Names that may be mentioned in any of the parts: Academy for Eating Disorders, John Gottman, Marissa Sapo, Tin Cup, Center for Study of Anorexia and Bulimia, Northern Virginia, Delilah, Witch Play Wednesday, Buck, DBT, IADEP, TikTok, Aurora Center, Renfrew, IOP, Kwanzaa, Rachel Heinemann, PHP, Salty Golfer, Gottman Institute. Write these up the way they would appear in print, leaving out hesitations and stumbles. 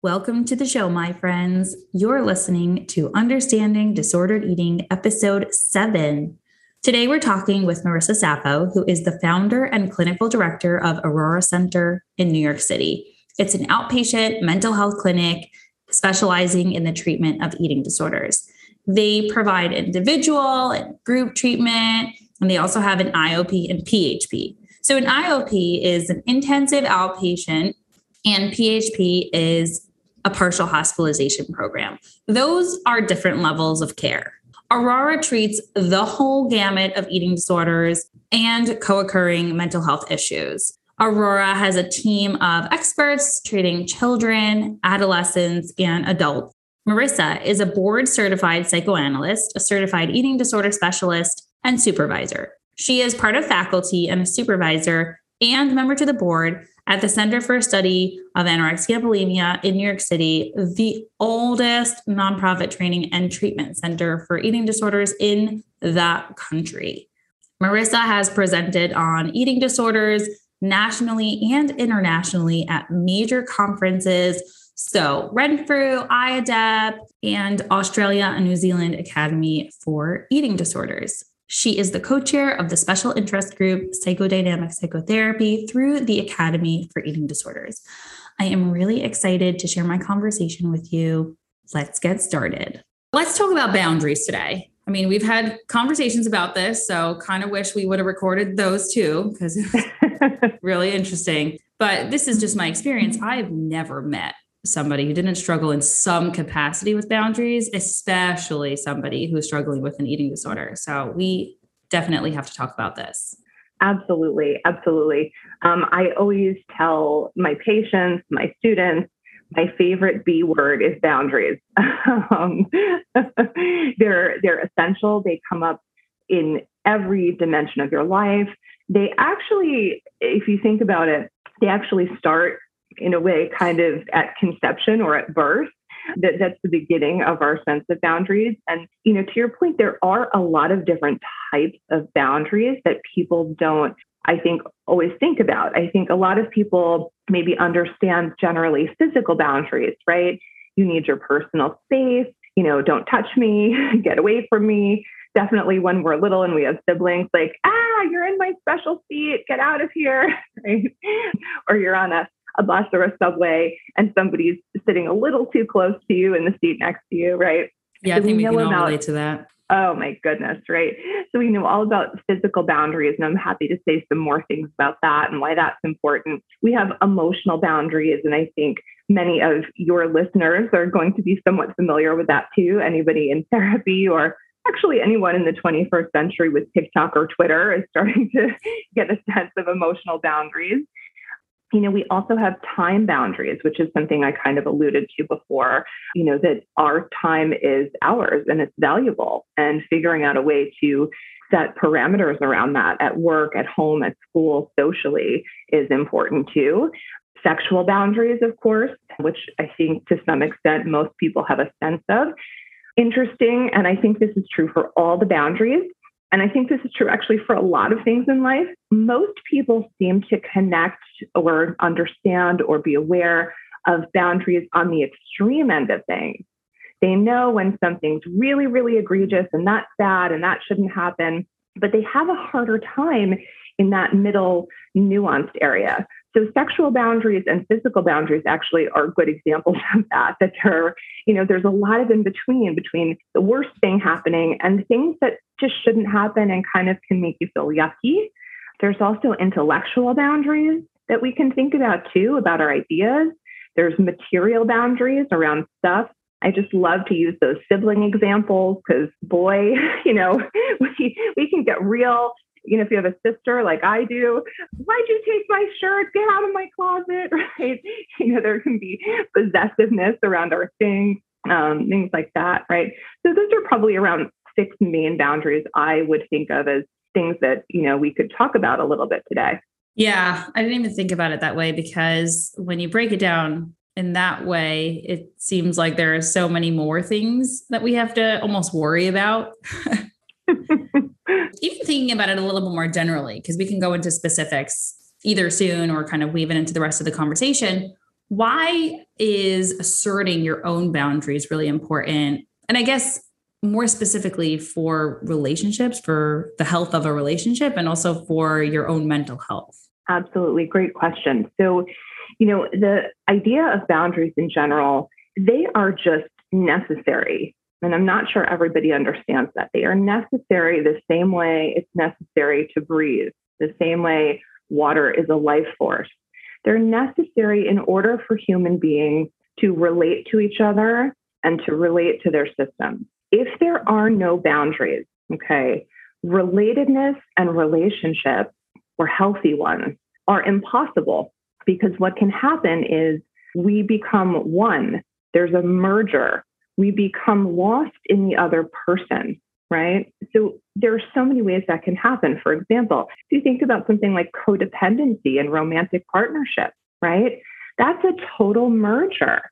Welcome to the show, my friends. You're listening to Understanding Disordered Eating, Episode 7. Today, we're talking with Marissa Sapo, who is the founder and clinical director of Aurora Center in New York City. It's an outpatient mental health clinic specializing in the treatment of eating disorders. They provide individual and group treatment, and they also have an IOP and PHP. So an IOP is an intensive outpatient, and PHP is a partial hospitalization program. Those are different levels of care. Aurora treats the whole gamut of eating disorders and co-occurring mental health issues. Aurora has a team of experts treating children, adolescents, and adults. Marissa is a board-certified psychoanalyst, a certified eating disorder specialist, and supervisor. She is part of faculty and a supervisor and member to the board at the Center for Study of Anorexia and Bulimia in New York City, the oldest nonprofit training and treatment center for eating disorders in the country. Marissa has presented on eating disorders nationally and internationally at major conferences, so Renfrew, IADEP, and Australia and New Zealand Academy for Eating Disorders. She is the co-chair of the special interest group Psychodynamic Psychotherapy through the Academy for Eating Disorders. I am really excited to share my conversation with you. Let's get started. Let's talk about boundaries today. I mean, we've had conversations about this, so kind of wish we would have recorded those too, because it was really interesting. But this is just my experience. I've never met somebody who didn't struggle in some capacity with boundaries, especially somebody who's struggling with an eating disorder. So we definitely have to talk about this. Absolutely. Absolutely. I always tell my patients, my students, my favorite B word is boundaries. They're essential. They come up in every dimension of your life. They actually, if you think about it, they actually start in a way, kind of at conception or at birth. That's the beginning of our sense of boundaries. And, you know, to your point, there are a lot of different types of boundaries that people don't, I think, always think about. I think a lot of people maybe understand generally physical boundaries, right? You need your personal space, you know, don't touch me, get away from me. Definitely when we're little and we have siblings, like, you're in my special seat, get out of here, right? Or you're on a bus or a subway and somebody's sitting a little too close to you in the seat next to you, right? Yeah, so I think we can all relate to that. Oh my goodness, right? So we know all about physical boundaries, and I'm happy to say some more things about that and why that's important. We have emotional boundaries, and I think many of your listeners are going to be somewhat familiar with that too. Anybody in therapy or actually anyone in the 21st century with TikTok or Twitter is starting to get a sense of emotional boundaries. You know, we also have time boundaries, which is something I kind of alluded to before, you know, that our time is ours and it's valuable, and figuring out a way to set parameters around that at work, at home, at school, socially is important too. Sexual boundaries, of course, which I think to some extent most people have a sense of. Interesting, and I think this is true for all the boundaries. And I think this is true actually for a lot of things in life. Most people seem to connect or understand or be aware of boundaries on the extreme end of things. They know when something's really, really egregious and that's bad and that shouldn't happen, but they have a harder time in that middle nuanced area. So sexual boundaries and physical boundaries actually are good examples of that, that there, you know, there's a lot of in between the worst thing happening and things that just shouldn't happen and kind of can make you feel yucky. There's also intellectual boundaries that we can think about too, about our ideas. There's material boundaries around stuff. I just love to use those sibling examples because boy, you know, we can get real you know, if you have a sister like I do, why'd you take my shirt? Get out of my closet, right? You know, there can be possessiveness around our things, things like that, right? So those are probably around 6 main boundaries I would think of as things that, you know, we could talk about a little bit today. Yeah, I didn't even think about it that way, because when you break it down in that way, it seems like there are so many more things that we have to almost worry about. Even thinking about it a little bit more generally, because we can go into specifics either soon or kind of weave it into the rest of the conversation. Why is asserting your own boundaries really important? And I guess more specifically for relationships, for the health of a relationship, and also for your own mental health. Absolutely. Great question. So, you know, the idea of boundaries in general, they are just necessary. And I'm not sure everybody understands that. They are necessary the same way it's necessary to breathe, the same way water is a life force. They're necessary in order for human beings to relate to each other and to relate to their systems. If there are no boundaries, okay, relatedness and relationships, or healthy ones, are impossible. Because what can happen is we become one. There's a merger. We become lost in the other person, right? So there are so many ways that can happen. For example, if you think about something like codependency and romantic partnership, right? That's a total merger.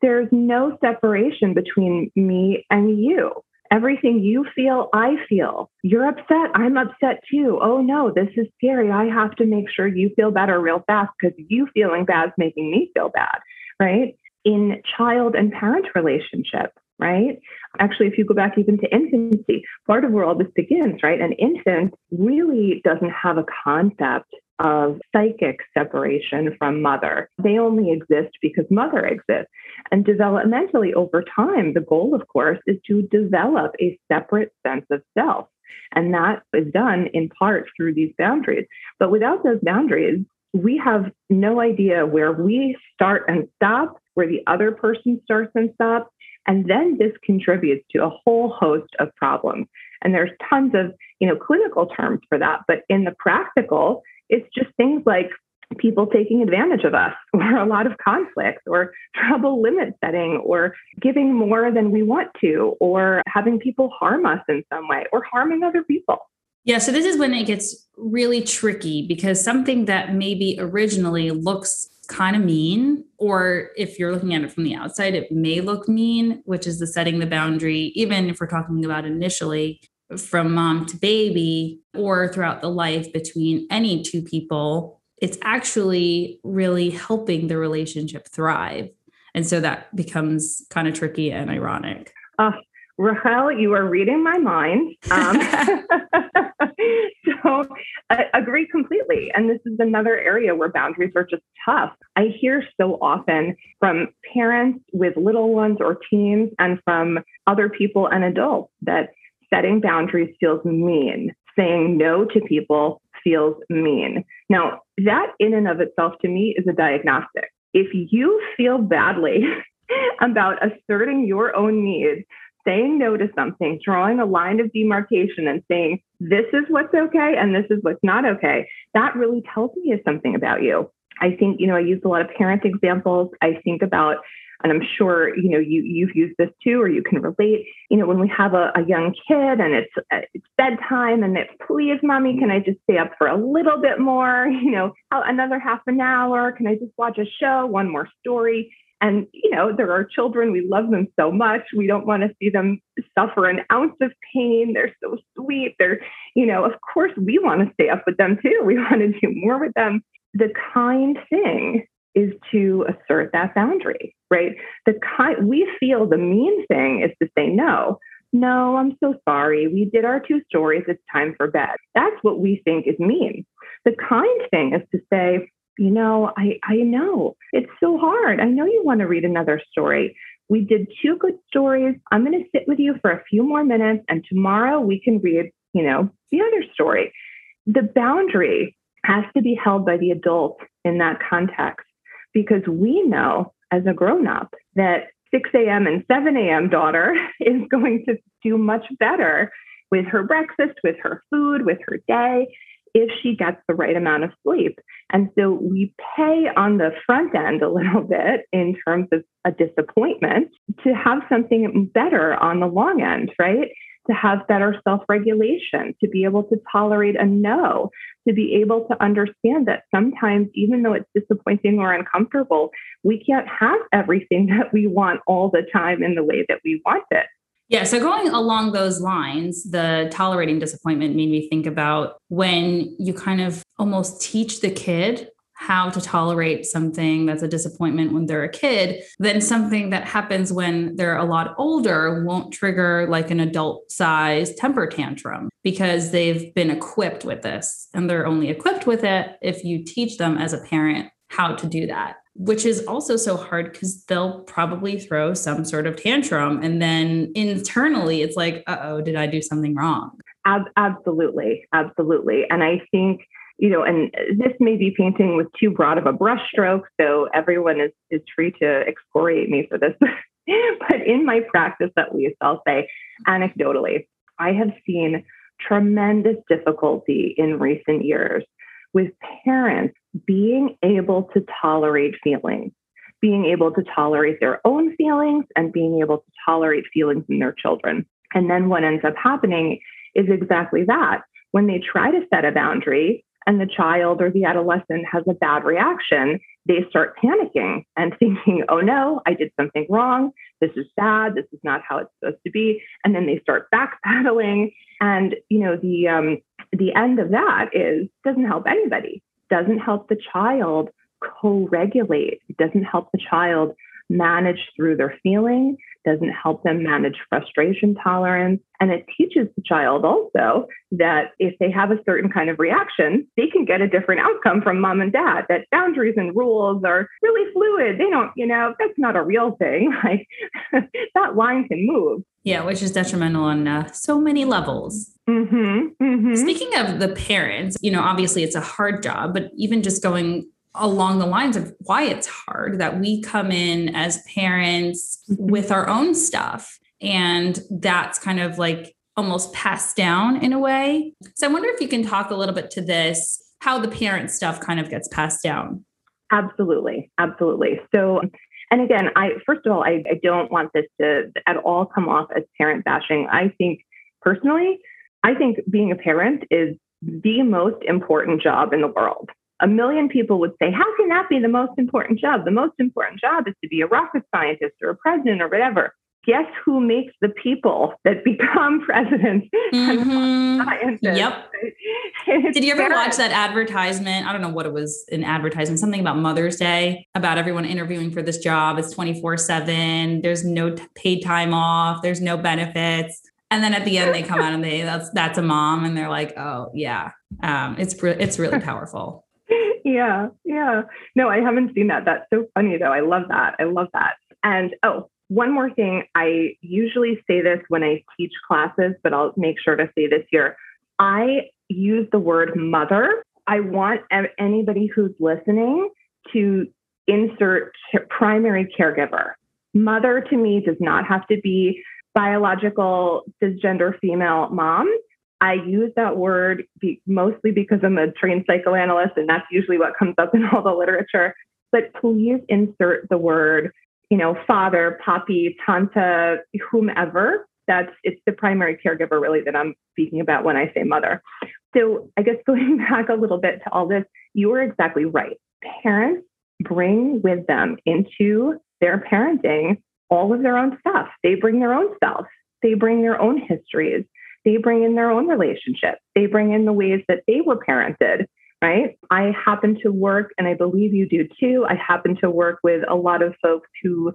There's no separation between me and you. Everything you feel, I feel. You're upset, I'm upset too. Oh no, this is scary. I have to make sure you feel better real fast because you feeling bad is making me feel bad, right? In child and parent relationship, right? Actually, if you go back even to infancy, part of where all this begins, right? An infant really doesn't have a concept of psychic separation from mother. They only exist because mother exists. And developmentally over time, the goal, of course, is to develop a separate sense of self. And that is done in part through these boundaries. But without those boundaries, we have no idea where we start and stop, where the other person starts and stops. And then this contributes to a whole host of problems. And there's tons of, you know, clinical terms for that. But in the practical, it's just things like people taking advantage of us, or a lot of conflicts, or trouble limit setting, or giving more than we want to, or having people harm us in some way, or harming other people. Yeah. So this is when it gets really tricky, because something that maybe originally looks kind of mean, or if you're looking at it from the outside, it may look mean, which is the setting the boundary, even if we're talking about initially from mom to baby or throughout the life between any two people, it's actually really helping the relationship thrive. And so that becomes kind of tricky and ironic. Rachel, you are reading my mind. So I agree completely. And this is another area where boundaries are just tough. I hear so often from parents with little ones or teens, and from other people and adults, that setting boundaries feels mean. Saying no to people feels mean. Now, that in and of itself to me is a diagnostic. If you feel badly about asserting your own needs, saying no to something, drawing a line of demarcation and saying, this is what's okay and this is what's not okay, that really tells me something about you. I think, you know, I use a lot of parent examples. I think about, and I'm sure, you know, you've used this too, or you can relate, you know, when we have a young kid and it's bedtime and it's, please, mommy, can I just stay up for a little bit more? You know, another half an hour? Can I just watch a show, one more story? And, you know, there are children, we love them so much. We don't want to see them suffer an ounce of pain. They're so sweet. They're, you know, of course we want to stay up with them too. We want to do more with them. The kind thing is to assert that boundary, right? We feel the mean thing is to say no, I'm so sorry. We did our 2 stories. It's time for bed. That's what we think is mean. The kind thing is to say, you know, I know it's so hard. I know you want to read another story. We did 2 good stories. I'm going to sit with you for a few more minutes, and tomorrow we can read, you know, the other story. The boundary has to be held by the adult in that context, because we know as a grown-up that 6 a.m. and 7 a.m. daughter is going to do much better with her breakfast, with her food, with her day. if she gets the right amount of sleep. And so we pay on the front end a little bit in terms of a disappointment to have something better on the long end, right? To have better self-regulation, to be able to tolerate a no, to be able to understand that sometimes, even though it's disappointing or uncomfortable, we can't have everything that we want all the time in the way that we want it. Yeah. So going along those lines, the tolerating disappointment made me think about when you kind of almost teach the kid how to tolerate something that's a disappointment when they're a kid, then something that happens when they're a lot older won't trigger like an adult-sized temper tantrum because they've been equipped with this. And they're only equipped with it if you teach them as a parent how to do that, which is also so hard because they'll probably throw some sort of tantrum. And then internally, it's like, uh-oh, did I do something wrong? Absolutely. And I think, you know, and this may be painting with too broad of a brushstroke, so everyone is free to excoriate me for this. But in my practice, at least, I'll say anecdotally, I have seen tremendous difficulty in recent years with parents being able to tolerate feelings, being able to tolerate their own feelings, and being able to tolerate feelings in their children. And then what ends up happening is exactly that. When they try to set a boundary, and the child or the adolescent has a bad reaction, they start panicking and thinking, oh no, I did something wrong. This is bad. This is not how it's supposed to be. And then they start backpedaling. And, you know, the end of that is doesn't help anybody, doesn't help the child co-regulate, doesn't help the child manage through their feeling, doesn't help them manage frustration tolerance. And it teaches the child also that if they have a certain kind of reaction, they can get a different outcome from mom and dad, that boundaries and rules are really fluid. They don't, you know, that's not a real thing. Like that line can move. Yeah, which is detrimental on so many levels. Mm-hmm, mm-hmm. Speaking of the parents, you know, obviously it's a hard job, but even just going along the lines of why it's hard that we come in as parents with our own stuff. And that's kind of like almost passed down in a way. So I wonder if you can talk a little bit to this, how the parent stuff kind of gets passed down. Absolutely. So, and again, I don't want this to at all come off as parent bashing. I think being a parent is the most important job in the world. A million people would say, how can that be the most important job? The most important job is to be a rocket scientist or a president or whatever. Guess who makes the people that become presidents and scientists? Yep. Did you ever watch that advertisement? I don't know what it was, an advertisement, something about Mother's Day, about everyone interviewing for this job. It's 24/7. There's no paid time off. There's no benefits. And then at the end, they come out and that's a mom. And they're like, oh, yeah, it's really powerful. Yeah. No, I haven't seen that. That's so funny though. I love that. And one more thing. I usually say this when I teach classes, but I'll make sure to say this here. I use the word mother. I want anybody who's listening to insert primary caregiver. Mother to me does not have to be biological, cisgender female mom. I use that word mostly because I'm a trained psychoanalyst, and that's usually what comes up in all the literature. But please insert the word, you know, father, papi, tanta, whomever. It's the primary caregiver really that I'm speaking about when I say mother. So I guess going back a little bit to all this, you are exactly right. Parents bring with them into their parenting all of their own stuff. They bring their own selves. They bring their own histories. They bring in their own relationships. They bring in the ways that they were parented, right? I happen to work, and I believe you do too, I happen to work with a lot of folks who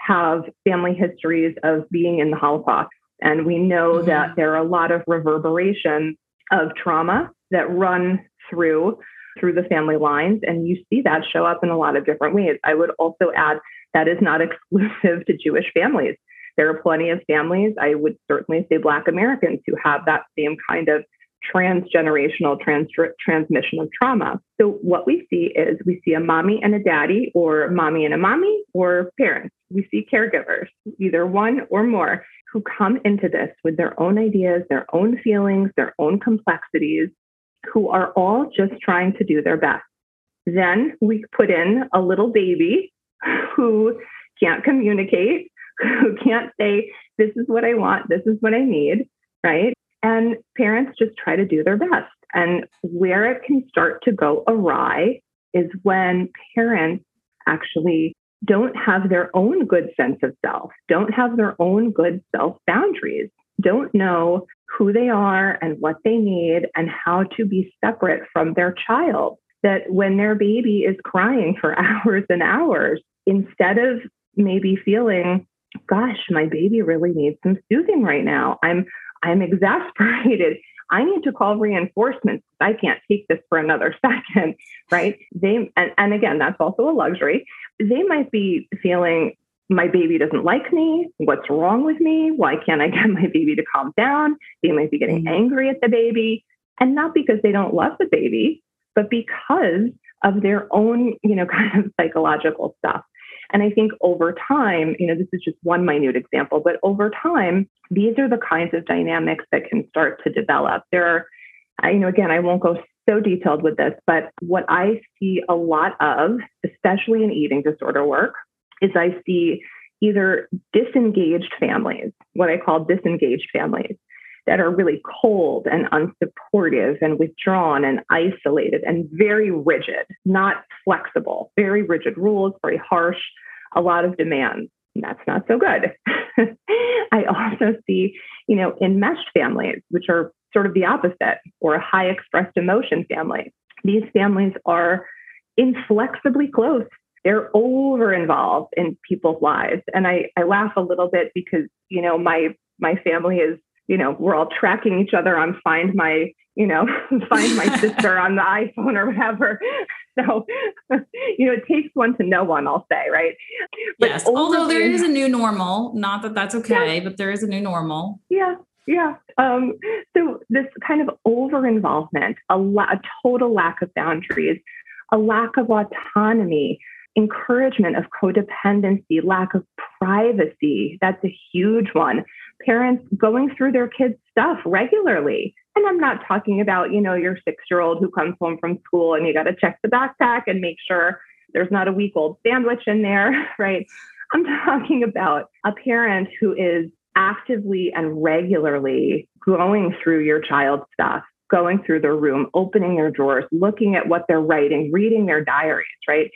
have family histories of being in the Holocaust. And we know that there are a lot of reverberations of trauma that run through the family lines. And you see that show up in a lot of different ways. I would also add that is not exclusive to Jewish families. There are plenty of families, I would certainly say Black Americans, who have that same kind of transgenerational transmission of trauma. So what we see is we see a mommy and a daddy, or mommy and a mommy, or parents. We see caregivers, either one or more, who come into this with their own ideas, their own feelings, their own complexities. who are all just trying to do their best. Then we put in a little baby who can't communicate, who can't say, this is what I want, this is what I need, right? And parents just try to do their best. And where it can start to go awry is when parents actually don't have their own good sense of self, don't have their own good self boundaries, don't know who they are and what they need and how to be separate from their child. That when their baby is crying for hours and hours, instead of maybe feeling, gosh, my baby really needs some soothing right now. I'm exasperated. I need to call reinforcements. I can't take this for another second, right? And again, that's also a luxury. They might be feeling, my baby doesn't like me. What's wrong with me? Why can't I get my baby to calm down? They might be getting angry at the baby, and not because they don't love the baby, but because of their own, kind of psychological stuff. And I think over time, this is just one minute example, but over time, these are the kinds of dynamics that can start to develop. There are, again, I won't go so detailed with this, but what I see a lot of, especially in eating disorder work, is I see either disengaged families, what I call disengaged families, that are really cold and unsupportive and withdrawn and isolated and very rigid, not flexible, very rigid rules, very harsh, a lot of demands. That's not so good. I also see, enmeshed families, which are sort of the opposite, or high expressed emotion families. These families are inflexibly close. They're over-involved in people's lives. And I laugh a little bit because, my family is, we're all tracking each other on find my sister on the iPhone or whatever. So, it takes one to know one, I'll say, right? But yes. Although there is a new normal, not that that's okay, yeah. But there is a new normal. Yeah. Yeah. So this kind of over-involvement, a total lack of boundaries, a lack of autonomy, encouragement of codependency, lack of privacy. That's a huge one. Parents going through their kids' stuff regularly. And I'm not talking about, your 6-year-old who comes home from school and you got to check the backpack and make sure there's not a week-old sandwich in there, right? I'm talking about a parent who is actively and regularly going through your child's stuff, going through their room, opening their drawers, looking at what they're writing, reading their diaries, right?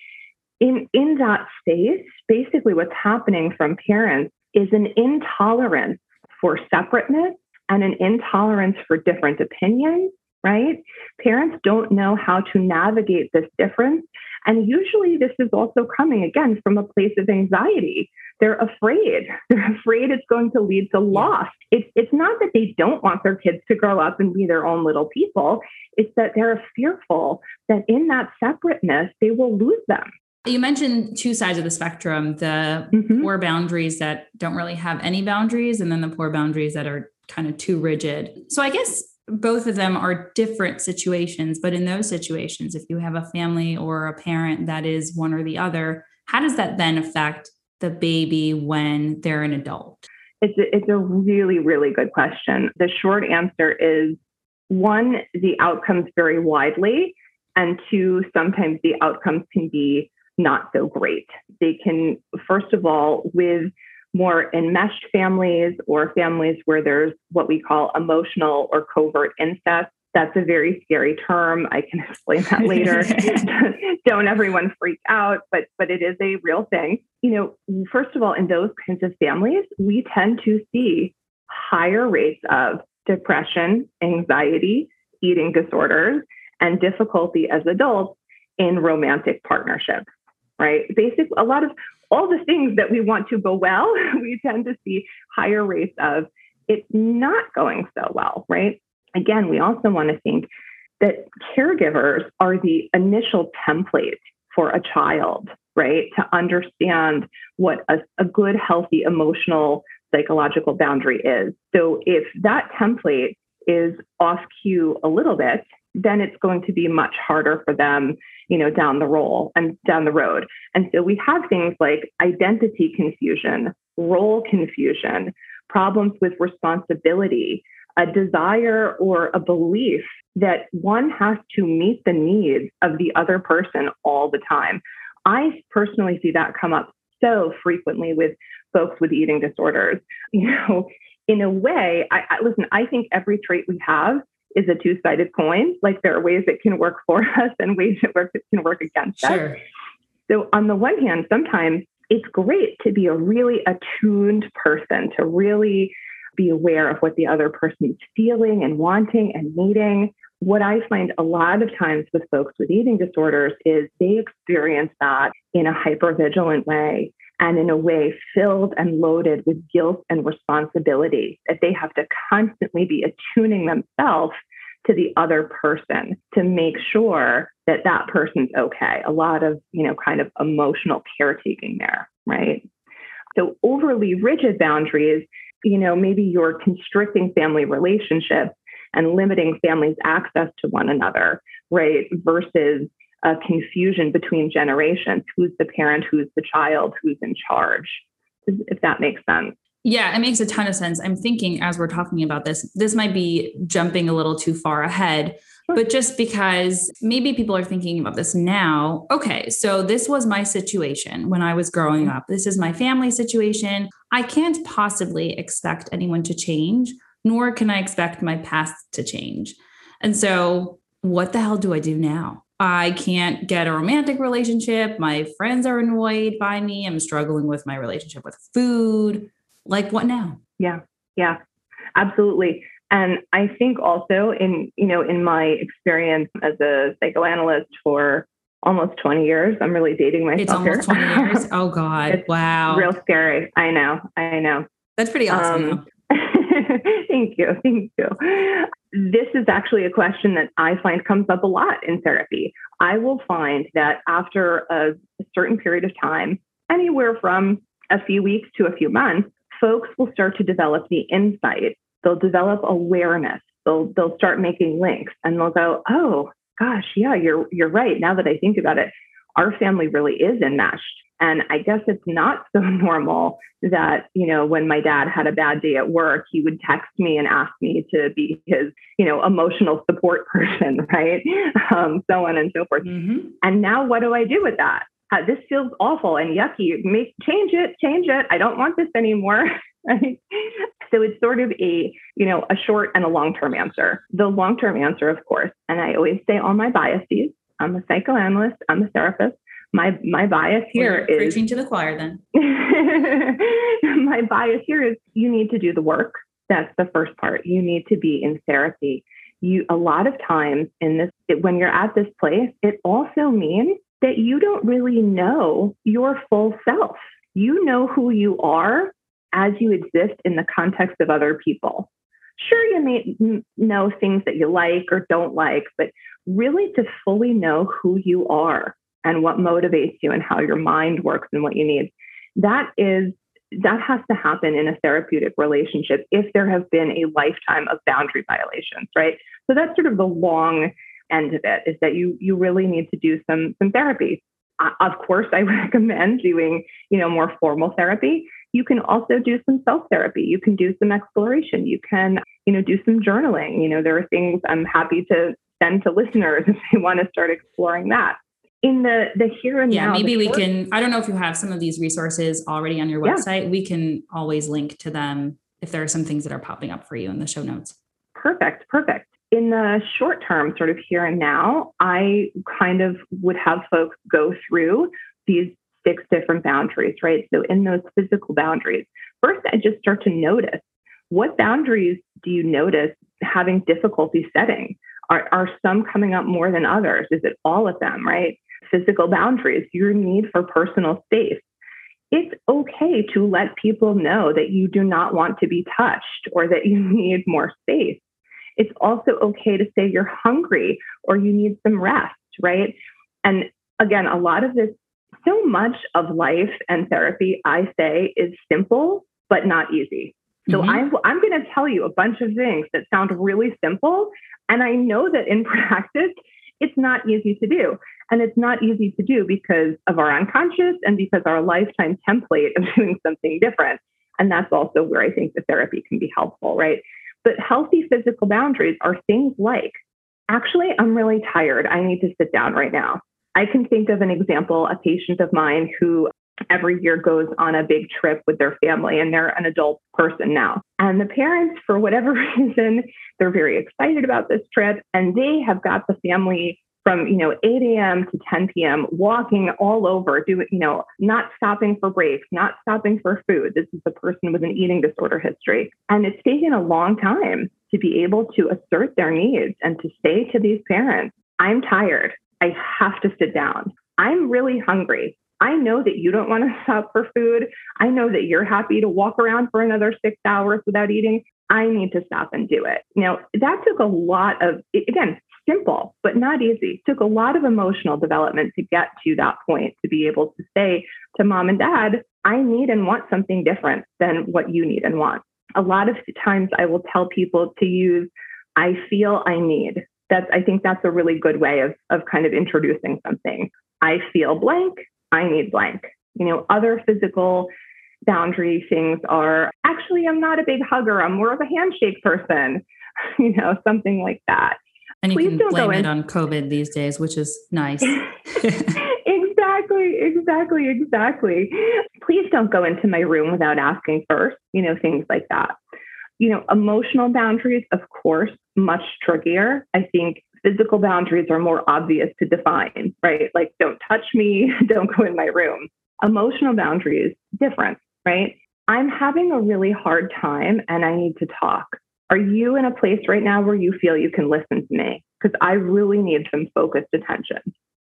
In that space, basically what's happening from parents is an intolerance for separateness and an intolerance for different opinions, right? Parents don't know how to navigate this difference. And usually this is also coming, again, from a place of anxiety. They're afraid. They're afraid it's going to lead to loss. It's not that they don't want their kids to grow up and be their own little people. It's that they're fearful that in that separateness, they will lose them. You mentioned two sides of the spectrum, the poor boundaries that don't really have any boundaries, and then the poor boundaries that are kind of too rigid. So I guess both of them are different situations, but in those situations, if you have a family or a parent that is one or the other, how does that then affect the baby when they're an adult? It's a really, really good question. The short answer is, one, the outcomes vary widely, and two, sometimes the outcomes can be not so great. They can, first of all, with more enmeshed families or families where there's what we call emotional or covert incest. That's a very scary term. I can explain that later. Don't everyone freak out, but it is a real thing. First of all, in those kinds of families, we tend to see higher rates of depression, anxiety, eating disorders, and difficulty as adults in romantic partnerships. Right? Basically, a lot of all the things that we want to go well, we tend to see higher rates of it not going so well, right? Again, we also want to think that caregivers are the initial template for a child, right? To understand what a good, healthy, emotional, psychological boundary is. So if that template is off cue a little bit, then it's going to be much harder for them, down the road. And so we have things like identity confusion, role confusion, problems with responsibility, a desire or a belief that one has to meet the needs of the other person all the time. I personally see that come up so frequently with folks with eating disorders. You know, in a way, I think every trait we have is a two-sided coin. Like, there are ways that can work for us and ways that can work against us. So on the one hand, sometimes it's great to be a really attuned person, to really be aware of what the other person is feeling and wanting and needing. What I find a lot of times with folks with eating disorders is they experience that in a hypervigilant way and in a way filled and loaded with guilt and responsibility, that they have to constantly be attuning themselves to the other person to make sure that that person's okay. A lot of, you know, kind of emotional caretaking there, right? So overly rigid boundaries, you know, maybe you're constricting family relationships and limiting families' access to one another, right? Versus a confusion between generations. Who's the parent? Who's the child? Who's in charge? If that makes sense. Yeah, it makes a ton of sense. I'm thinking as we're talking about this, this might be jumping a little too far ahead, but just because maybe people are thinking about this now. Okay, so this was my situation when I was growing up. This is my family situation. I can't possibly expect anyone to change, nor can I expect my past to change. And so what the hell do I do now? I can't get a romantic relationship. My friends are annoyed by me. I'm struggling with my relationship with food. Like, what now? Yeah, absolutely. And I think also in my experience as a psychoanalyst for almost 20 years, I'm really dating myself. It's almost here. 20 years. Oh God. It's wow. Real scary. I know. That's pretty awesome. Thank you. This is actually a question that I find comes up a lot in therapy. I will find that after a certain period of time, anywhere from a few weeks to a few months, folks will start to develop the insight. They'll develop awareness. They'll start making links, and they'll go, "Oh gosh, yeah, you're right. Now that I think about it, our family really is enmeshed. And I guess it's not so normal that, you know, when my dad had a bad day at work, he would text me and ask me to be his, you know, emotional support person, right? So on and so forth. Mm-hmm. And now what do I do with that? This feels awful and yucky. Change it. I don't want this anymore." Right? So it's sort of a, you know, a short and a long-term answer. The long-term answer, of course, and I always say all my biases. I'm a psychoanalyst. I'm a therapist. My bias here is preaching to the choir then. My bias here is you need to do the work. That's the first part. You need to be in therapy. A lot of times when you're at this place, it also means that you don't really know your full self. You know who you are as you exist in the context of other people. Sure, you may know things that you like or don't like, but really to fully know who you are and what motivates you and how your mind works and what you need. That has to happen in a therapeutic relationship if there has been a lifetime of boundary violations, right? So that's sort of the long end of it, is that you really need to do some therapy. Of course, I recommend doing, you know, more formal therapy. You can also do some self-therapy. You can do some exploration. You can, you know, do some journaling. You know, there are things I'm happy to send to listeners if they want to start exploring that. In the here and now. Yeah, maybe we can, I don't know if you have some of these resources already on your website. Yeah. We can always link to them if there are some things that are popping up for you in the show notes. Perfect. In the short term, sort of here and now, I kind of would have folks go through these 6 different boundaries, right? So in those physical boundaries, first, I just start to notice, what boundaries do you notice having difficulty setting? Are some coming up more than others? Is it all of them, right? Physical boundaries, your need for personal space. It's okay to let people know that you do not want to be touched or that you need more space. It's also okay to say you're hungry or you need some rest, right? And again, a lot of this, so much of life and therapy, I say, is simple, but not easy. So mm-hmm. I'm going to tell you a bunch of things that sound really simple. And I know that in practice, it's not easy to do. And it's not easy to do because of our unconscious and because our lifetime template of doing something different. And that's also where I think the therapy can be helpful, right? But healthy physical boundaries are things like actually, I'm really tired. I need to sit down right now. I can think of an example, a patient of mine who every year goes on a big trip with their family, and they're an adult person now. And the parents, for whatever reason, they're very excited about this trip, and they have got the family from, 8 a.m. to 10 p.m. walking all over, not stopping for breaks, not stopping for food. This is a person with an eating disorder history. And it's taken a long time to be able to assert their needs and to say to these parents, I'm tired. I have to sit down. I'm really hungry. I know that you don't want to stop for food. I know that you're happy to walk around for another 6 hours without eating. I need to stop and do it. Now, that took a lot of, again, simple, but not easy. It took a lot of emotional development to get to that point, to be able to say to mom and dad, I need and want something different than what you need and want. A lot of times I will tell people to use, I feel I need. I think that's a really good way of kind of introducing something. I feel blank. I need blank. Other physical boundary things are, actually, I'm not a big hugger. I'm more of a handshake person, something like that. And please, you can blame it on COVID these days, which is nice. Exactly. Please don't go into my room without asking first, things like that. Emotional boundaries, of course, much trickier. I think physical boundaries are more obvious to define, right? Like, don't touch me, don't go in my room. Emotional boundaries, different, right? I'm having a really hard time and I need to talk. Are you in a place right now where you feel you can listen to me? Because I really need some focused attention.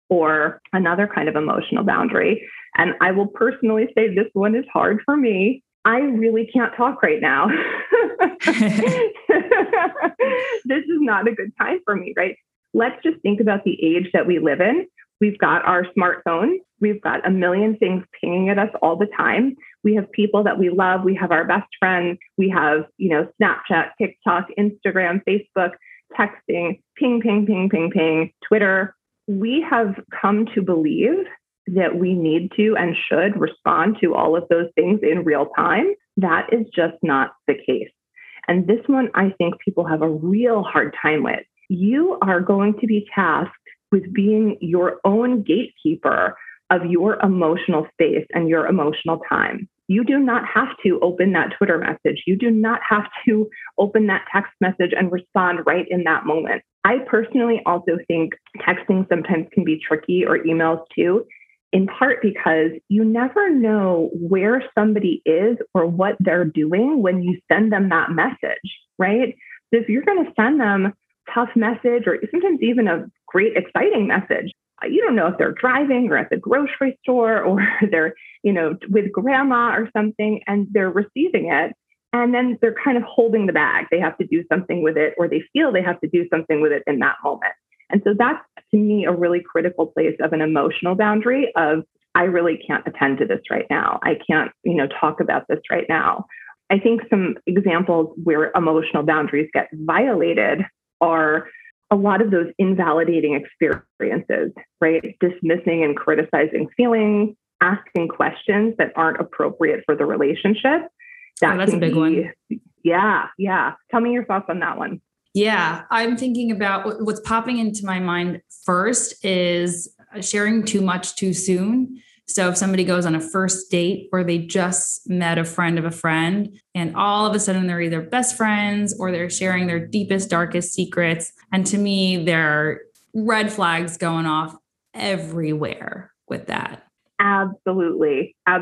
Or another kind of emotional boundary. And I will personally say this one is hard for me. I really can't talk right now. This is not a good time for me, right? Let's just think about the age that we live in. We've got our smartphones. We've got a million things pinging at us all the time. We have people that we love. We have our best friends. We have, Snapchat, TikTok, Instagram, Facebook, texting, ping, ping, ping, ping, ping, Twitter. We have come to believe that we need to and should respond to all of those things in real time. That is just not the case. And this one, I think people have a real hard time with. You are going to be tasked with being your own gatekeeper of your emotional space and your emotional time. You do not have to open that Twitter message. You do not have to open that text message and respond right in that moment. I personally also think texting sometimes can be tricky, or emails too, in part because you never know where somebody is or what they're doing when you send them that message, right? So if you're going to send them a tough message, or sometimes even a great, exciting message, you don't know if they're driving or at the grocery store, or they're, with grandma or something, and they're receiving it. And then they're kind of holding the bag. They have to do something with it, or they feel they have to do something with it in that moment. And so that's, to me, a really critical place of an emotional boundary of, I really can't attend to this right now. I can't, talk about this right now. I think some examples where emotional boundaries get violated are a lot of those invalidating experiences, right? Dismissing and criticizing feelings, asking questions that aren't appropriate for the relationship. That's a big one. Yeah. Tell me your thoughts on that one. Yeah. I'm thinking about what's popping into my mind first is sharing too much too soon. So if somebody goes on a first date or they just met a friend of a friend, and all of a sudden they're either best friends or they're sharing their deepest, darkest secrets. And to me, there are red flags going off everywhere with that. Absolutely. I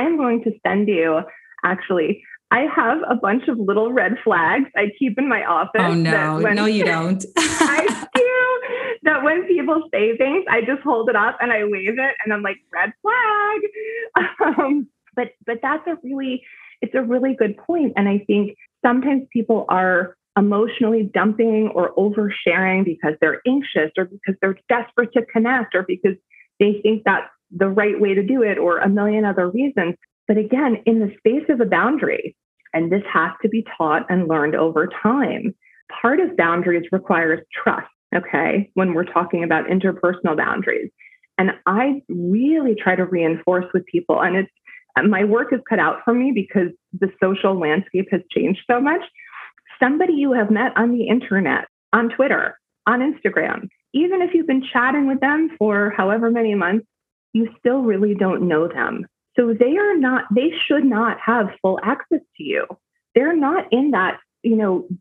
am going to send you, actually, I have a bunch of little red flags I keep in my office. Oh, no. No, you don't. I do. That when people say things, I just hold it up and I wave it and I'm like, red flag. But that's a really good point. And I think sometimes people are emotionally dumping or oversharing because they're anxious or because they're desperate to connect or because they think that's the right way to do it or a million other reasons. But again, in the space of a boundary, and this has to be taught and learned over time, part of boundaries requires trust, okay, when we're talking about interpersonal boundaries. And I really try to reinforce with people, and it's my work is cut out for me because the social landscape has changed so much. Somebody you have met on the internet, on Twitter, on Instagram. Even if you've been chatting with them for however many months, you still really don't know them. So they should not have full access to you. They're not in that,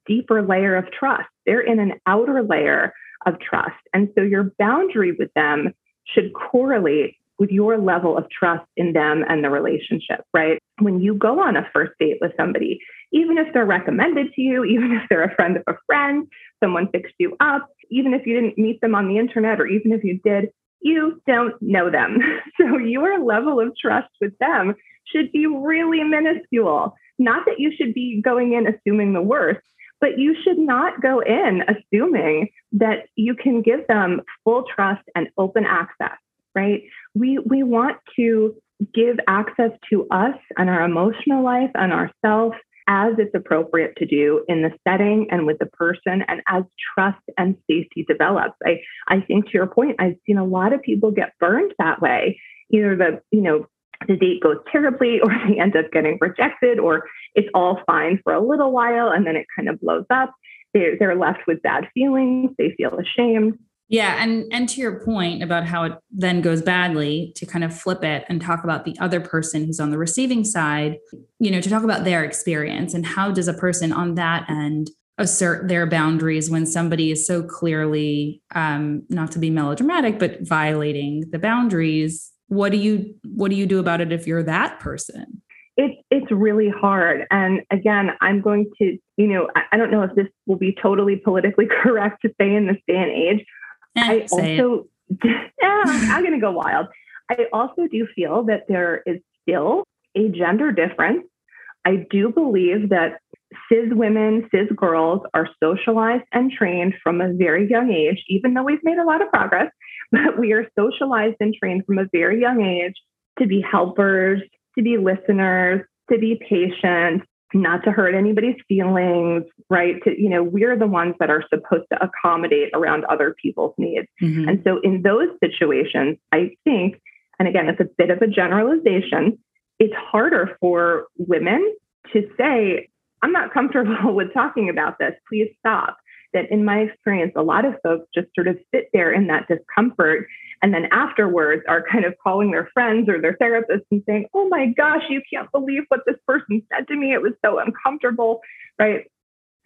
deeper layer of trust. They're in an outer layer of trust. And so your boundary with them should correlate with your level of trust in them and the relationship, right? When you go on a first date with somebody, even if they're recommended to you, even if they're a friend of a friend, someone fixed you up, even if you didn't meet them on the internet, or even if you did, you don't know them. So your level of trust with them should be really minuscule. Not that you should be going in assuming the worst, but you should not go in assuming that you can give them full trust and open access, right? We want to give access to us and our emotional life and ourselves as it's appropriate to do in the setting and with the person and as trust and safety develops. I think to your point, I've seen a lot of people get burned that way. Either the date goes terribly, or they end up getting rejected, or it's all fine for a little while and then it kind of blows up. They're left with bad feelings. They feel ashamed. Yeah. And to your point about how it then goes badly, to kind of flip it and talk about the other person who's on the receiving side, to talk about their experience and how does a person on that end assert their boundaries when somebody is so clearly, not to be melodramatic, but violating the boundaries. What do you do about it if you're that person? It's really hard. And again, I'm going to, I don't know if this will be totally politically correct to say in this day and age. I'm going to go wild. I also do feel that there is still a gender difference. I do believe that cis women, cis girls are socialized and trained from a very young age, even though we've made a lot of progress, but we are socialized and trained from a very young age to be helpers, to be listeners, to be patient, not to hurt anybody's feelings, right? We're the ones that are supposed to accommodate around other people's needs. Mm-hmm. And so in those situations, I think, and again, it's a bit of a generalization, it's harder for women to say, I'm not comfortable with talking about this, please stop. That in my experience, a lot of folks just sort of sit there in that discomfort and then afterwards are kind of calling their friends or their therapists and saying, oh my gosh, you can't believe what this person said to me. It was so uncomfortable, right?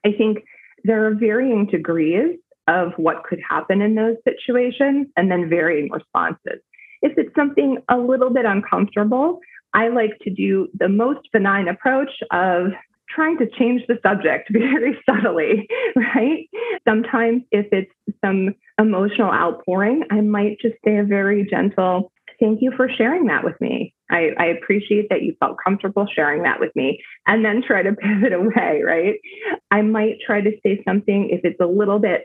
I think there are varying degrees of what could happen in those situations and then varying responses. If it's something a little bit uncomfortable, I like to do the most benign approach of trying to change the subject very subtly, right? Sometimes if it's some emotional outpouring, I might just say a very gentle, thank you for sharing that with me. I appreciate that you felt comfortable sharing that with me, and then try to pivot away, right? I might try to say something if it's a little bit,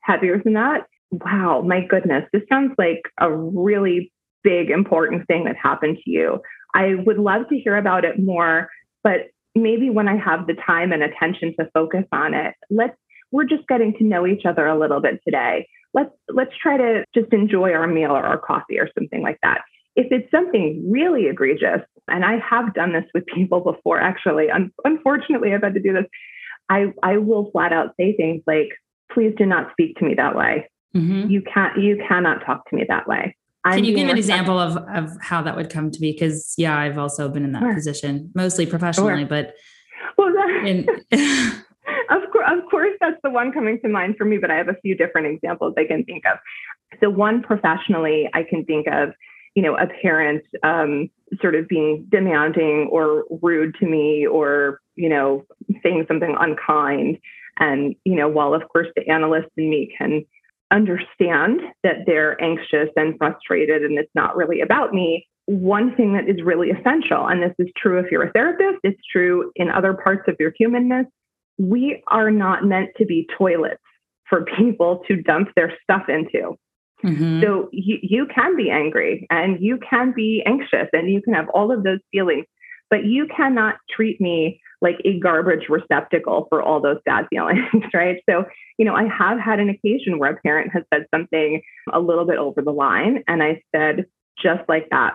heavier than that. Wow, my goodness, this sounds like a really big, important thing that happened to you. I would love to hear about it more, but maybe when I have the time and attention to focus on it, we're just getting to know each other a little bit today. Let's try to just enjoy our meal or our coffee or something like that. If it's something really egregious, and I have done this with people before, actually, unfortunately, I've had to do this. I will flat out say things like, please do not speak to me that way. Mm-hmm. You cannot talk to me that way. Can you give an example of how that would come to be? Because yeah, I've also been in that position, mostly professionally, but of course, that's the one coming to mind for me, but I have a few different examples I can think of. So one professionally, I can think of, a parent sort of being demanding or rude to me or, saying something unkind. And, while of course the analyst in me can understand that they're anxious and frustrated and it's not really about me, one thing that is really essential, and this is true if you're a therapist, it's true in other parts of your humanness, we are not meant to be toilets for people to dump their stuff into. Mm-hmm. So you can be angry and you can be anxious and you can have all of those feelings, but you cannot treat me like a garbage receptacle for all those bad feelings, right? So, I have had an occasion where a parent has said something a little bit over the line. And I said, just like that,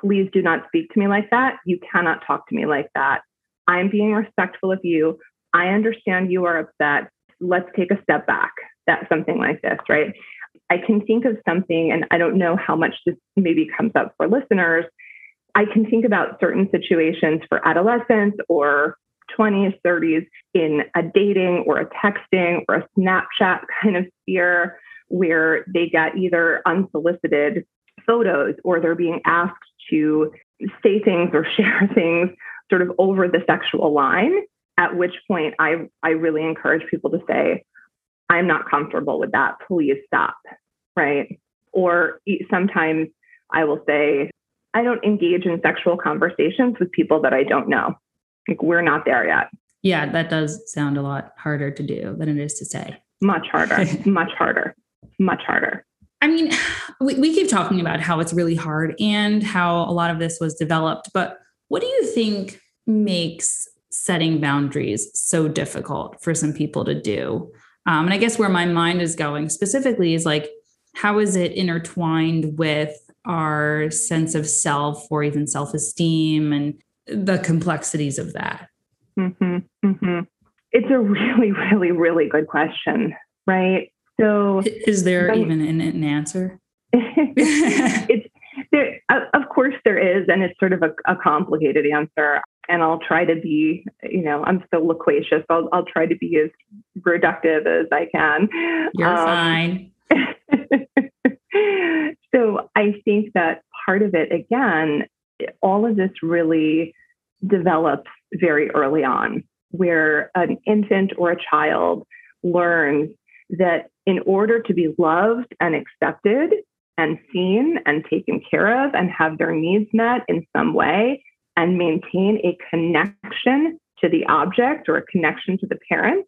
please do not speak to me like that. You cannot talk to me like that. I'm being respectful of you. I understand you are upset. Let's take a step back. that something like this, right? I can think of something, and I don't know how much this maybe comes up for listeners. I can think about certain situations for adolescents or 20s, 30s in a dating or a texting or a Snapchat kind of sphere where they get either unsolicited photos or they're being asked to say things or share things sort of over the sexual line, at which point I really encourage people to say, I'm not comfortable with that. Please stop, right? Or sometimes I will say, I don't engage in sexual conversations with people that I don't know. Like, we're not there yet. Yeah, that does sound a lot harder to do than it is to say. Much harder, much harder, much harder. I mean, we keep talking about how it's really hard and how a lot of this was developed, but what do you think makes setting boundaries so difficult for some people to do? And I guess where my mind is going specifically is like, how is it intertwined with our sense of self or even self-esteem and the complexities of that? Mm-hmm, mm-hmm. It's a really, really, really good question, right? So is there even an answer? It's there, of course there is. And it's sort of a complicated answer. And I'll try to be, you know, I'm so loquacious. I'll try to be as reductive as I can. You're fine. So I think that part of it, again, all of this really develops very early on, where an infant or a child learns that in order to be loved and accepted and seen and taken care of and have their needs met in some way and maintain a connection to the object or a connection to the parent,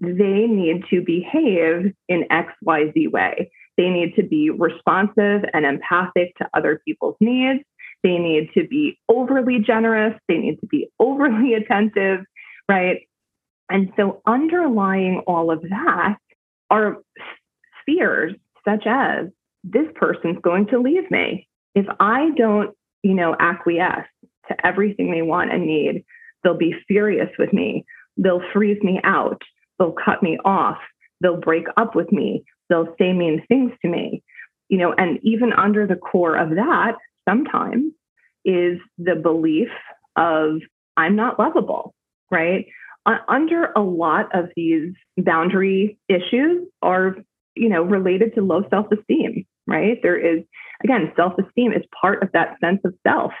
they need to behave in X, Y, Z way. They need to be responsive and empathic to other people's needs. They need to be overly generous. They need to be overly attentive, right? And so underlying all of that are fears such as, this person's going to leave me. If I don't, you know, acquiesce to everything they want and need, they'll be furious with me. They'll freeze me out. They'll cut me off. They'll break up with me. They'll say mean things to me, you know, and even under the core of that, sometimes is the belief of I'm not lovable, right? Under a lot of these boundary issues are, you know, related to low self-esteem, right? There is, again, self-esteem is part of that sense of self.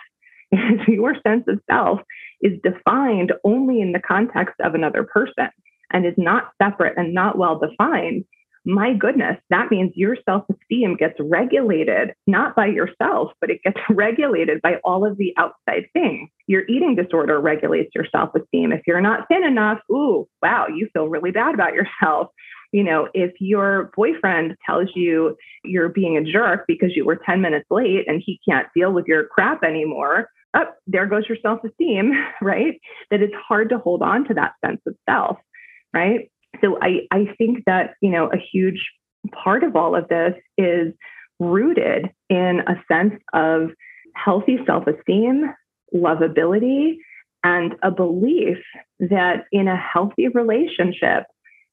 Your sense of self is defined only in the context of another person and is not separate and not well defined. My goodness, that means your self-esteem gets regulated, not by yourself, but it gets regulated by all of the outside things. Your eating disorder regulates your self-esteem. If you're not thin enough, ooh, wow, you feel really bad about yourself. You know, if your boyfriend tells you you're being a jerk because you were 10 minutes late and he can't deal with your crap anymore, oh, there goes your self-esteem, right? That it's hard to hold on to that sense of self, right? So I think that, you know, a huge part of all of this is rooted in a sense of healthy self-esteem, lovability, and a belief that in a healthy relationship,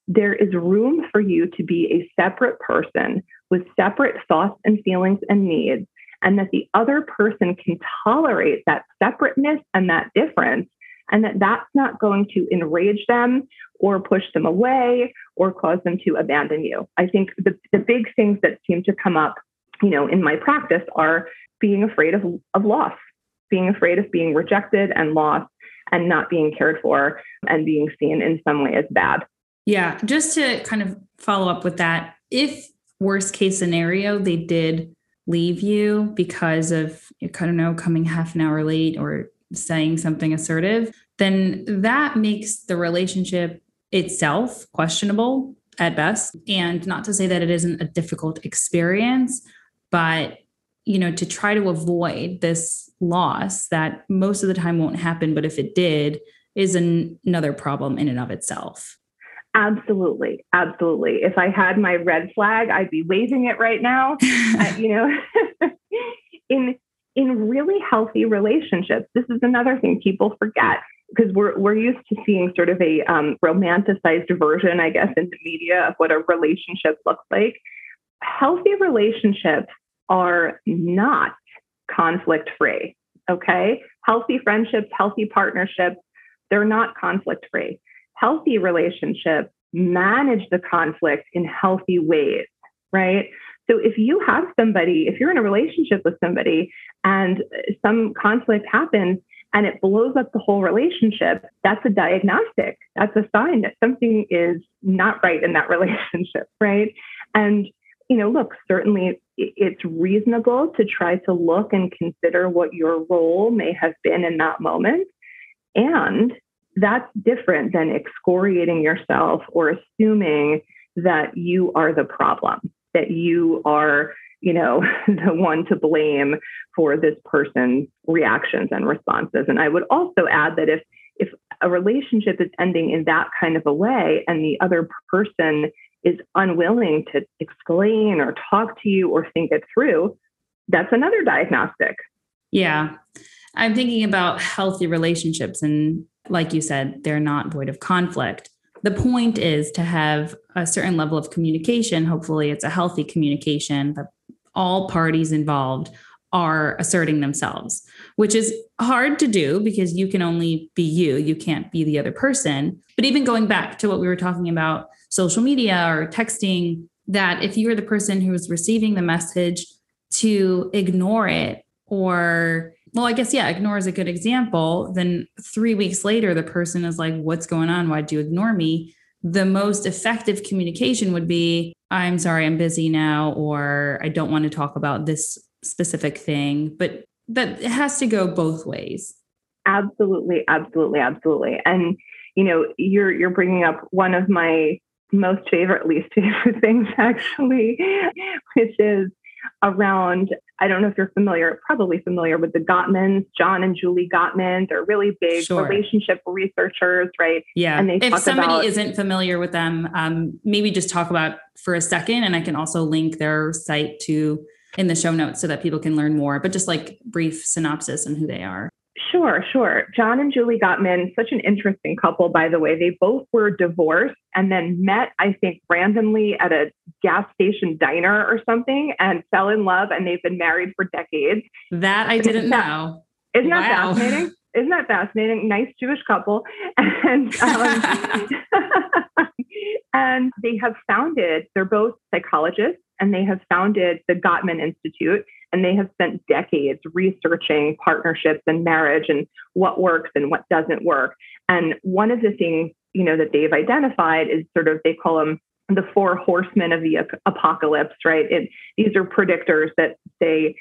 there is room for you to be a separate person with separate thoughts and feelings and needs, and that the other person can tolerate that separateness and that difference, and that that's not going to enrage them or push them away or cause them to abandon you. I think the big things that seem to come up, you know, in my practice are being afraid of loss, being afraid of being rejected and lost and not being cared for and being seen in some way as bad. Yeah. Just to kind of follow up with that, if worst case scenario, they did leave you because of, I don't know, coming half an hour late or saying something assertive, then that makes the relationship itself questionable at best. And not to say that it isn't a difficult experience, but, you know, to try to avoid this loss that most of the time won't happen, but if it did, is another problem in and of itself. Absolutely. Absolutely. If I had my red flag, I'd be waving it right now. You know, in really healthy relationships, this is another thing people forget, because we're used to seeing sort of a romanticized version, I guess, in the media of what a relationship looks like. Healthy relationships are not conflict-free, okay? Healthy friendships, healthy partnerships, they're not conflict-free. Healthy relationships manage the conflict in healthy ways, right? So if you have somebody, if you're in a relationship with somebody and some conflict happens and it blows up the whole relationship, that's a diagnostic. That's a sign that something is not right in that relationship, right? And, you know, look, certainly it's reasonable to try to look and consider what your role may have been in that moment. And that's different than excoriating yourself or assuming that you are the problem, that you are, you know, the one to blame for this person's reactions and responses. And I would also add that if a relationship is ending in that kind of a way and the other person is unwilling to explain or talk to you or think it through, that's another diagnostic. Yeah. I'm thinking about healthy relationships. And like you said, they're not void of conflict. The point is to have a certain level of communication. Hopefully it's a healthy communication, but all parties involved are asserting themselves, which is hard to do because you can only be you. You can't be the other person. But even going back to what we were talking about, social media or texting, that if you are the person who is receiving the message to ignore it or, well, I guess, yeah, ignore is a good example. Then 3 weeks later, the person is like, what's going on? Why'd you ignore me? The most effective communication would be, I'm sorry, I'm busy now, or I don't want to talk about this specific thing, but that it has to go both ways. Absolutely. Absolutely. Absolutely. And, you know, you're bringing up one of my most favorite, least favorite things actually, which is around, I don't know if you're familiar, probably familiar with the Gottmans, John and Julie Gottman. They're really big relationship researchers, right? Yeah. And they if somebody isn't familiar with them, maybe just talk about for a second, and I can also link their site to in the show notes so that people can learn more, but just like brief synopsis on who they are. Sure. John and Julie Gottman, such an interesting couple, by the way. They both were divorced and then met, I think, randomly at a gas station diner or something and fell in love, and they've been married for decades. That I didn't know. Isn't that fascinating? Isn't that fascinating? Nice Jewish couple. And, and they have founded, they're both psychologists, and they have founded the Gottman Institute. And they have spent decades researching partnerships and marriage and what works and what doesn't work. And one of the things, you know, that they've identified is sort of, they call them the four horsemen of the apocalypse, right? And these are predictors that say,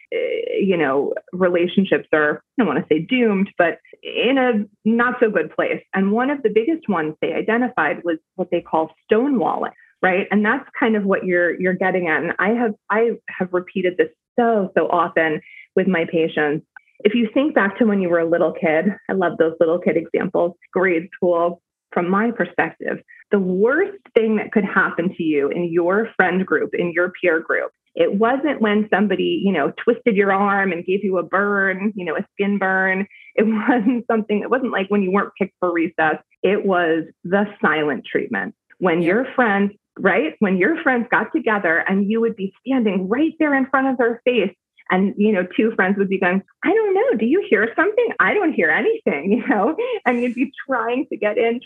you know, relationships are, I don't want to say doomed, but in a not so good place. And one of the biggest ones they identified was what they call stonewalling, right? And that's kind of what you're getting at. And I have repeated this so often with my patients. If you think back to when you were a little kid, I love those little kid examples, grade school, from my perspective, the worst thing that could happen to you in your friend group, in your peer group, it wasn't when somebody, you know, twisted your arm and gave you a burn, you know, a skin burn. It wasn't like when you weren't picked for recess. It was the silent treatment. When your friends, right? When your friends got together and you would be standing right there in front of their face, and, you know, two friends would be going, I don't know, do you hear something? I don't hear anything, you know, and you'd be trying to get in.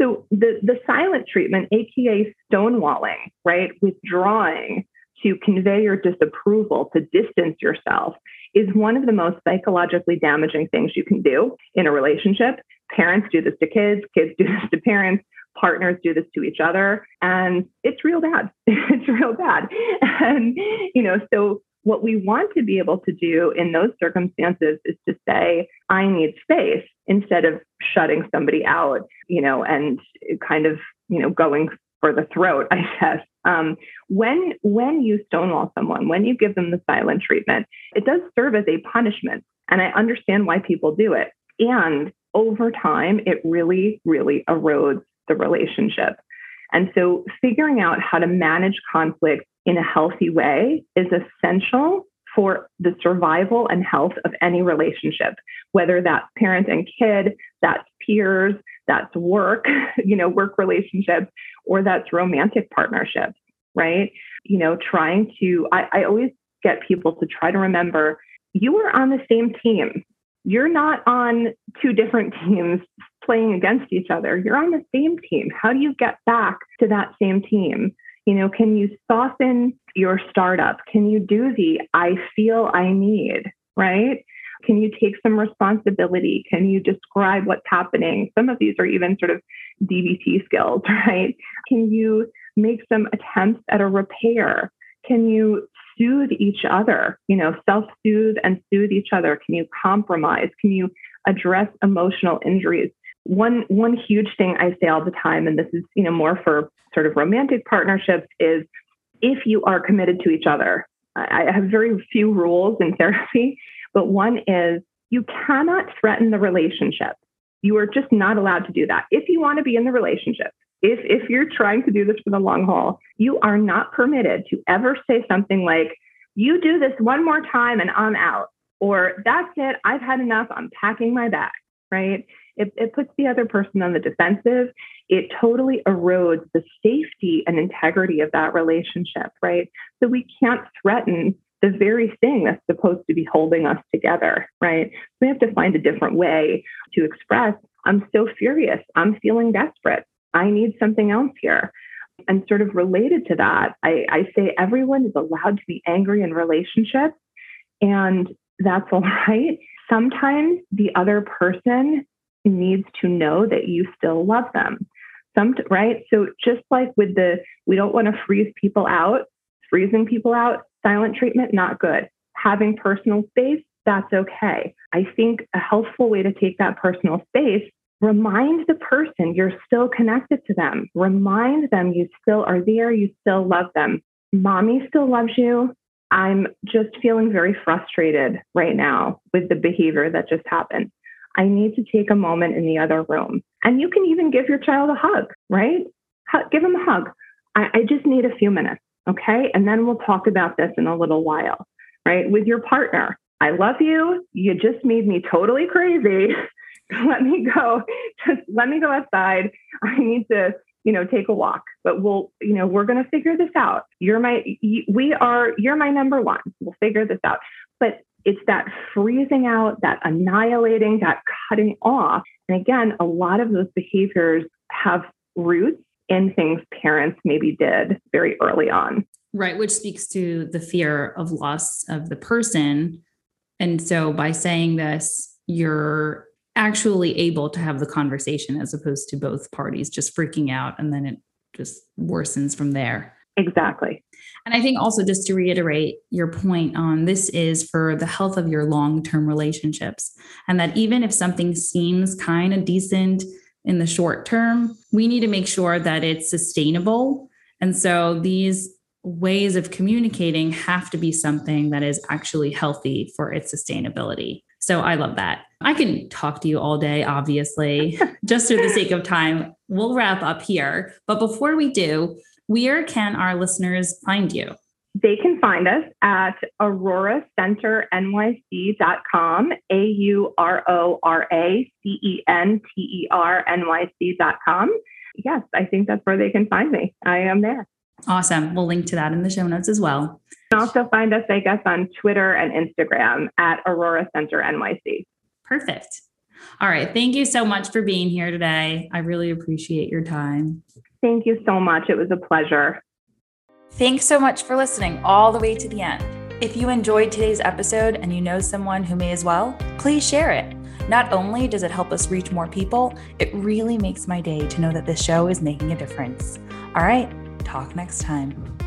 So the silent treatment, AKA stonewalling, right? Withdrawing to convey your disapproval, to distance yourself, is one of the most psychologically damaging things you can do in a relationship. Parents do this to kids, kids do this to parents. Partners do this to each other, and it's real bad. It's real bad. And, you know, so what we want to be able to do in those circumstances is to say, I need space, instead of shutting somebody out, you know, and kind of, you know, going for the throat, I guess. When you stonewall someone, when you give them the silent treatment, it does serve as a punishment. And I understand why people do it. And over time, it really, really erodes the relationship. And so figuring out how to manage conflict in a healthy way is essential for the survival and health of any relationship, whether that's parent and kid, that's peers, that's work, work relationships, or that's romantic partnerships, right? I always get people to try to remember you were on the same team. You're not on two different teams playing against each other. You're on the same team. How do you get back to that same team? Can you soften your startup? Can you do the I feel I need, right? Can you take some responsibility? Can you describe what's happening? Some of these are even sort of DBT skills, right? Can you make some attempts at a repair? Can you soothe each other, self-soothe and soothe each other? Can you compromise? Can you address emotional injuries? One huge thing I say all the time, and this is, more for sort of romantic partnerships, is if you are committed to each other. I have very few rules in therapy, but one is you cannot threaten the relationship. You are just not allowed to do that. If you want to be in the relationship, if you're trying to do this for the long haul, you are not permitted to ever say something like, you do this one more time and I'm out, or that's it, I've had enough, I'm packing my bag, right? It puts the other person on the defensive. It totally erodes the safety and integrity of that relationship, right? So we can't threaten the very thing that's supposed to be holding us together, right? We have to find a different way to express, I'm so furious, I'm feeling desperate, I need something else here. And sort of related to that, I say everyone is allowed to be angry in relationships, and that's all right. Sometimes the other person needs to know that you still love them, right? So just like with we don't want to freeze people out, silent treatment, not good. Having personal space, that's okay. I think a helpful way to take that personal space, remind the person you're still connected to them. Remind them you still are there. You still love them. Mommy still loves you. I'm just feeling very frustrated right now with the behavior that just happened. I need to take a moment in the other room. And you can even give your child a hug, right? Give him a hug. I just need a few minutes, okay? And then we'll talk about this in a little while, right? With your partner, I love you. You just made me totally crazy. Let me go. Just let me go outside. I need to, take a walk, but we're going to figure this out. You're my number one. We'll figure this out. But it's that freezing out, that annihilating, that cutting off. And again, a lot of those behaviors have roots in things parents maybe did very early on. Right. Which speaks to the fear of loss of the person. And so by saying this, you're actually able to have the conversation as opposed to both parties just freaking out. And then it just worsens from there. Exactly. And I think also just to reiterate your point on this is for the health of your long-term relationships, and that even if something seems kind of decent in the short term, we need to make sure that it's sustainable. And so these ways of communicating have to be something that is actually healthy for its sustainability. So I love that. I can talk to you all day, obviously, just for the sake of time. We'll wrap up here. But before we do, where can our listeners find you? They can find us at auroracenternyc.com, AURORACENTERNYC.com. Yes, I think that's where they can find me. I am there. Awesome. We'll link to that in the show notes as well. You can also find us, on Twitter and Instagram at Aurora Center NYC. Perfect. All right. Thank you so much for being here today. I really appreciate your time. Thank you so much. It was a pleasure. Thanks so much for listening all the way to the end. If you enjoyed today's episode and you know someone who may as well, please share it. Not only does it help us reach more people, it really makes my day to know that this show is making a difference. All right. Talk next time.